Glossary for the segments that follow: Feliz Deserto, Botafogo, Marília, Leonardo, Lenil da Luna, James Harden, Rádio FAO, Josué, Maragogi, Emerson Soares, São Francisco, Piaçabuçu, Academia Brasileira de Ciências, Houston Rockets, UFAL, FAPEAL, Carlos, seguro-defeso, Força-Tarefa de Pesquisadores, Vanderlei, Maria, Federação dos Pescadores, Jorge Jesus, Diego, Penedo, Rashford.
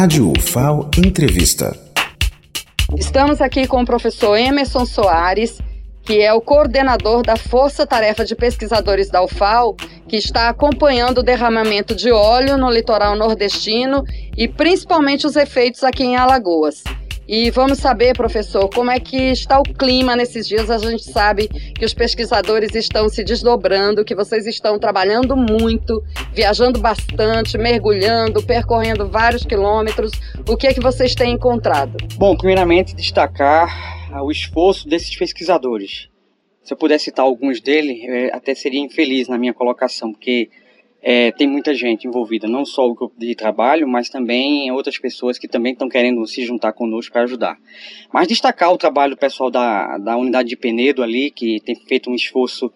Rádio FAO Entrevista. Estamos aqui com o professor Emerson Soares, que é o coordenador da Força-Tarefa de Pesquisadores da UFAL, que está acompanhando o derramamento de óleo no litoral nordestino e principalmente os efeitos aqui em Alagoas. E vamos saber, professor, como é que está o clima nesses dias. A gente sabe que os pesquisadores estão se desdobrando, que vocês estão trabalhando muito, viajando bastante, mergulhando, percorrendo vários quilômetros. O que é que vocês têm encontrado? Bom, primeiramente destacar o esforço desses pesquisadores. Se eu puder citar alguns deles, eu até seria infeliz na minha colocação, porque tem muita gente envolvida, não só o grupo de trabalho, mas também outras pessoas que também estão querendo se juntar conosco para ajudar. Mas destacar o trabalho do pessoal da unidade de Penedo ali, que tem feito um esforço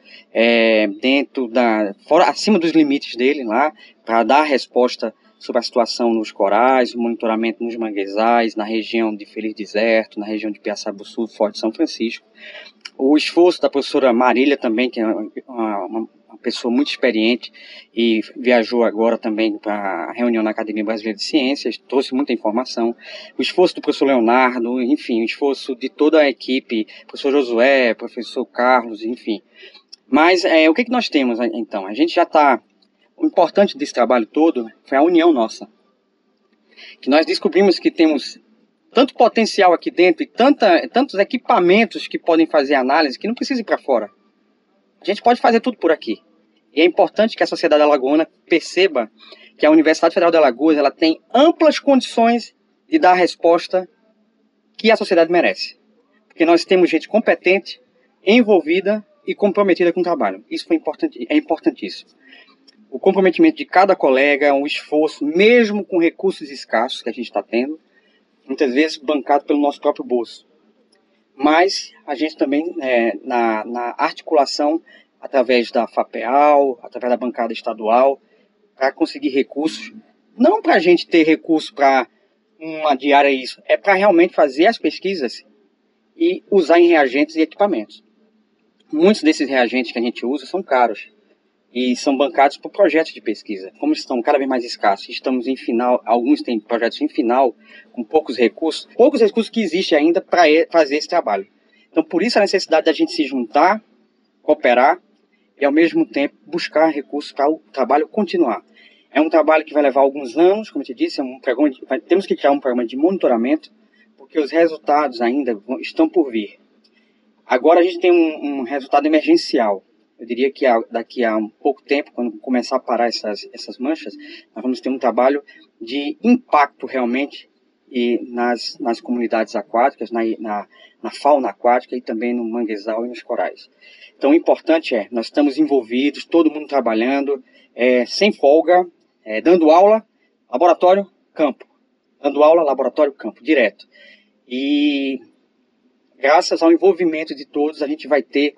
acima dos limites dele lá, para dar resposta sobre a situação nos corais, o monitoramento nos manguezais, na região de Feliz Deserto, na região de Piaçabuçu, Forte São Francisco. O esforço da professora Marília também, que é uma pessoa muito experiente e viajou agora também para a reunião na Academia Brasileira de Ciências, trouxe muita informação. O esforço do professor Leonardo, enfim, o esforço de toda a equipe, professor Josué, professor Carlos, enfim. Mas o que nós temos então? A gente já está... O importante desse trabalho todo foi a união nossa. Que nós descobrimos que temos tanto potencial aqui dentro e tantos equipamentos que podem fazer análise que não precisa ir para fora. A gente pode fazer tudo por aqui. E é importante que a sociedade alagoana perceba que a Universidade Federal de Alagoas ela tem amplas condições de dar a resposta que a sociedade merece. Porque nós temos gente competente, envolvida e comprometida com o trabalho. Isso foi importante, é importantíssimo. O comprometimento de cada colega é um esforço, mesmo com recursos escassos que a gente está tendo, muitas vezes bancado pelo nosso próprio bolso. Mas a gente também, na articulação, através da FAPEAL, através da bancada estadual, para conseguir recursos, não para a gente ter recurso para uma diária isso, é para realmente fazer as pesquisas e usar em reagentes e equipamentos. Muitos desses reagentes que a gente usa são caros e são bancados por projetos de pesquisa. Como estão cada vez mais escassos, estamos em final, alguns têm projetos em final, com poucos recursos que existem ainda para fazer esse trabalho. Então, por isso a necessidade da gente se juntar, cooperar e, ao mesmo tempo, buscar recursos para o trabalho continuar. É um trabalho que vai levar alguns anos, como eu te disse, temos que criar um programa de monitoramento, porque os resultados ainda estão por vir. Agora a gente tem um resultado emergencial. Eu diria que daqui a um pouco tempo, quando começar a parar essas manchas, nós vamos ter um trabalho de impacto realmente e nas comunidades aquáticas, na fauna aquática e também no manguezal e nos corais. Então, o importante é, nós estamos envolvidos, todo mundo trabalhando, sem folga, dando aula, laboratório, campo. Dando aula, laboratório, campo, direto. E graças ao envolvimento de todos, a gente vai ter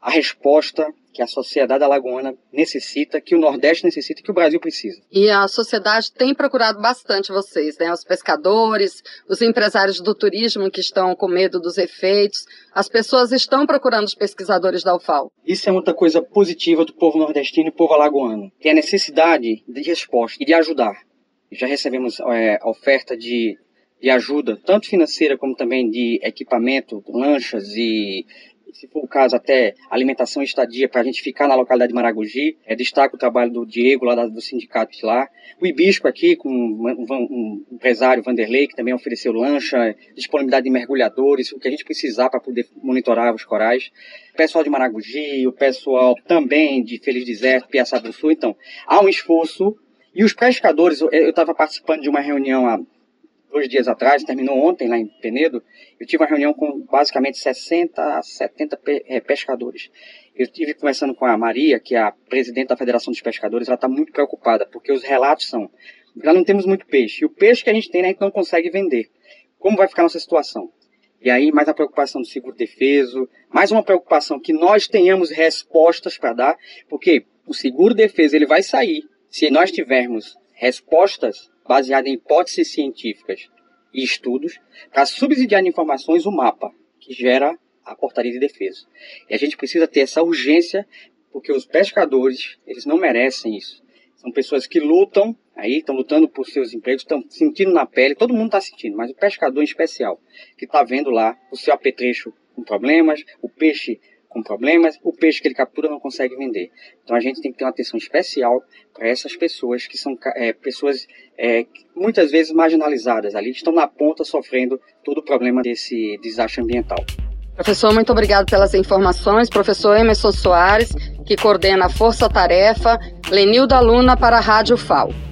a resposta que a sociedade alagoana necessita, que o Nordeste necessita, que o Brasil precisa. E a sociedade tem procurado bastante vocês, né? Os pescadores, os empresários do turismo que estão com medo dos efeitos, as pessoas estão procurando os pesquisadores da UFAL. Isso é outra coisa positiva do povo nordestino e povo alagoano, que é a necessidade de resposta e de ajudar. Já recebemos oferta de ajuda, tanto financeira como também de equipamento, lanchas e, se for o caso, até alimentação e estadia para a gente ficar na localidade de Maragogi. Destaca o trabalho do Diego, lá do sindicato de lá. O Ibisco aqui, com um empresário, Vanderlei, que também ofereceu lancha, disponibilidade de mergulhadores, o que a gente precisar para poder monitorar os corais. O pessoal de Maragogi, o pessoal também de Feliz Deserto, Piaçabuçu. Então, há um esforço. E os pescadores, eu estava participando de uma reunião há 2 dias atrás, terminou ontem lá em Penedo, eu tive uma reunião com basicamente 60 a 70 pescadores. Eu estive conversando com a Maria, que é a presidente da Federação dos Pescadores, ela está muito preocupada, porque os relatos são, nós não temos muito peixe, e o peixe que a gente tem, a gente não consegue vender. Como vai ficar a nossa situação? E aí, mais a preocupação do seguro-defeso, mais uma preocupação que nós tenhamos respostas para dar, porque o seguro-defeso ele vai sair, se nós tivermos respostas baseada em hipóteses científicas e estudos, para subsidiar informações o mapa, que gera a portaria de defesa. E a gente precisa ter essa urgência, porque os pescadores, eles não merecem isso. São pessoas que lutam, aí estão lutando por seus empregos, estão sentindo na pele, todo mundo está sentindo, mas o pescador em especial, que está vendo lá o seu apetrecho com problemas, o peixe com problemas, o peixe que ele captura não consegue vender. Então a gente tem que ter uma atenção especial para essas pessoas que são pessoas muitas vezes marginalizadas ali, estão na ponta sofrendo todo o problema desse desastre ambiental. Professor, muito obrigado pelas informações. Professor Emerson Soares, que coordena a Força-Tarefa, Lenil da Luna para a Rádio FAO.